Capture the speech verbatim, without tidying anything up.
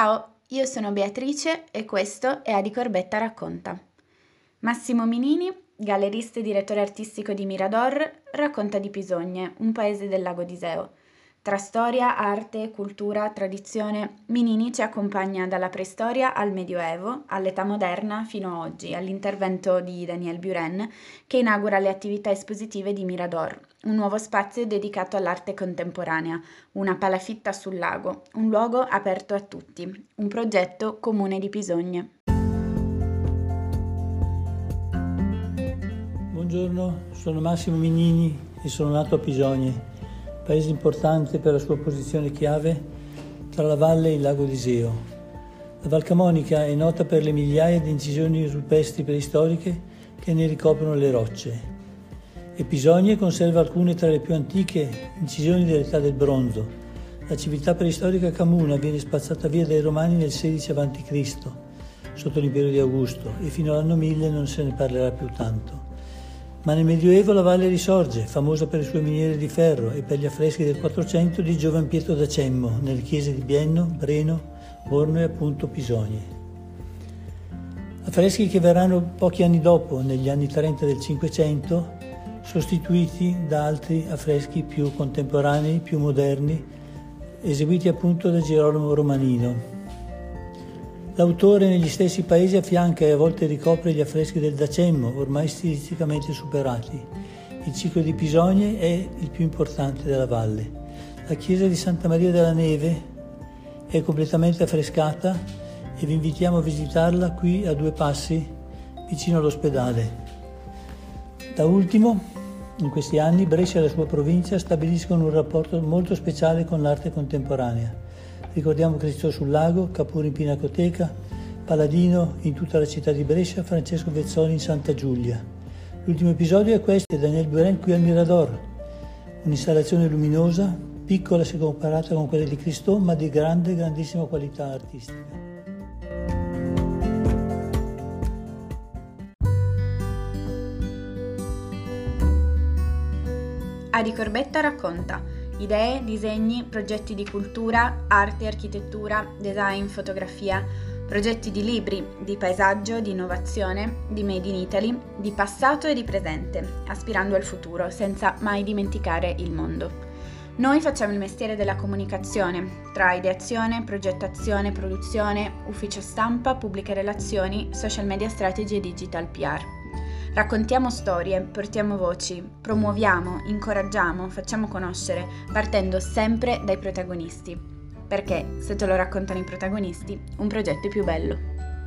Ciao, io sono Beatrice e questo è Adi Corbetta Racconta. Massimo Minini, gallerista e direttore artistico di Mirador, racconta di Pisogne, un paese del Lago di Iseo. Tra storia, arte, cultura, tradizione, Minini ci accompagna dalla preistoria al Medioevo, all'età moderna fino a oggi, all'intervento di Daniel Buren, che inaugura le attività espositive di Mirador, un nuovo spazio dedicato all'arte contemporanea, una palafitta sul lago, un luogo aperto a tutti, un progetto comune di Pisogne. Buongiorno, sono Massimo Minini e sono nato a Pisogne, paese importante per la sua posizione chiave tra la valle e il lago di Iseo. La Valcamonica è nota per le migliaia di incisioni rupestri preistoriche che ne ricoprono le rocce. E Pisogne conserva alcune tra le più antiche incisioni dell'età del bronzo. La civiltà preistorica Camuna viene spazzata via dai Romani nel sedici avanti Cristo, sotto l'impero di Augusto, e fino all'anno mille non se ne parlerà più tanto. Ma nel Medioevo la valle risorge, famosa per le sue miniere di ferro e per gli affreschi del Quattrocento di Giovan Pietro da Cemmo, nelle chiese di Bienno, Breno, Borno e appunto Pisogne. Affreschi che verranno pochi anni dopo, negli anni trenta del Cinquecento, sostituiti da altri affreschi più contemporanei, più moderni, eseguiti appunto da Girolamo Romanino. L'autore negli stessi paesi affianca e a volte ricopre gli affreschi del Dacemmo, ormai stilisticamente superati. Il ciclo di Pisogne è il più importante della valle. La chiesa di Santa Maria della Neve è completamente affrescata e vi invitiamo a visitarla qui a due passi vicino all'ospedale. Da ultimo, in questi anni, Brescia e la sua provincia stabiliscono un rapporto molto speciale con l'arte contemporanea. Ricordiamo Cristò sul lago, Capuri in Pinacoteca, Paladino in tutta la città di Brescia, Francesco Vezzoli in Santa Giulia. L'ultimo episodio è questo, Daniel Buren qui al Mirador, un'installazione luminosa, piccola se comparata con quella di Cristò, ma di grande, grandissima qualità artistica. Adi Corbetta racconta. Idee, disegni, progetti di cultura, arte, architettura, design, fotografia, progetti di libri, di paesaggio, di innovazione, di Made in Italy, di passato e di presente, aspirando al futuro, senza mai dimenticare il mondo. Noi facciamo il mestiere della comunicazione, tra ideazione, progettazione, produzione, ufficio stampa, pubbliche relazioni, social media strategy e digital P R. Raccontiamo storie, portiamo voci, promuoviamo, incoraggiamo, facciamo conoscere, partendo sempre dai protagonisti. Perché, se te lo raccontano i protagonisti, un progetto è più bello.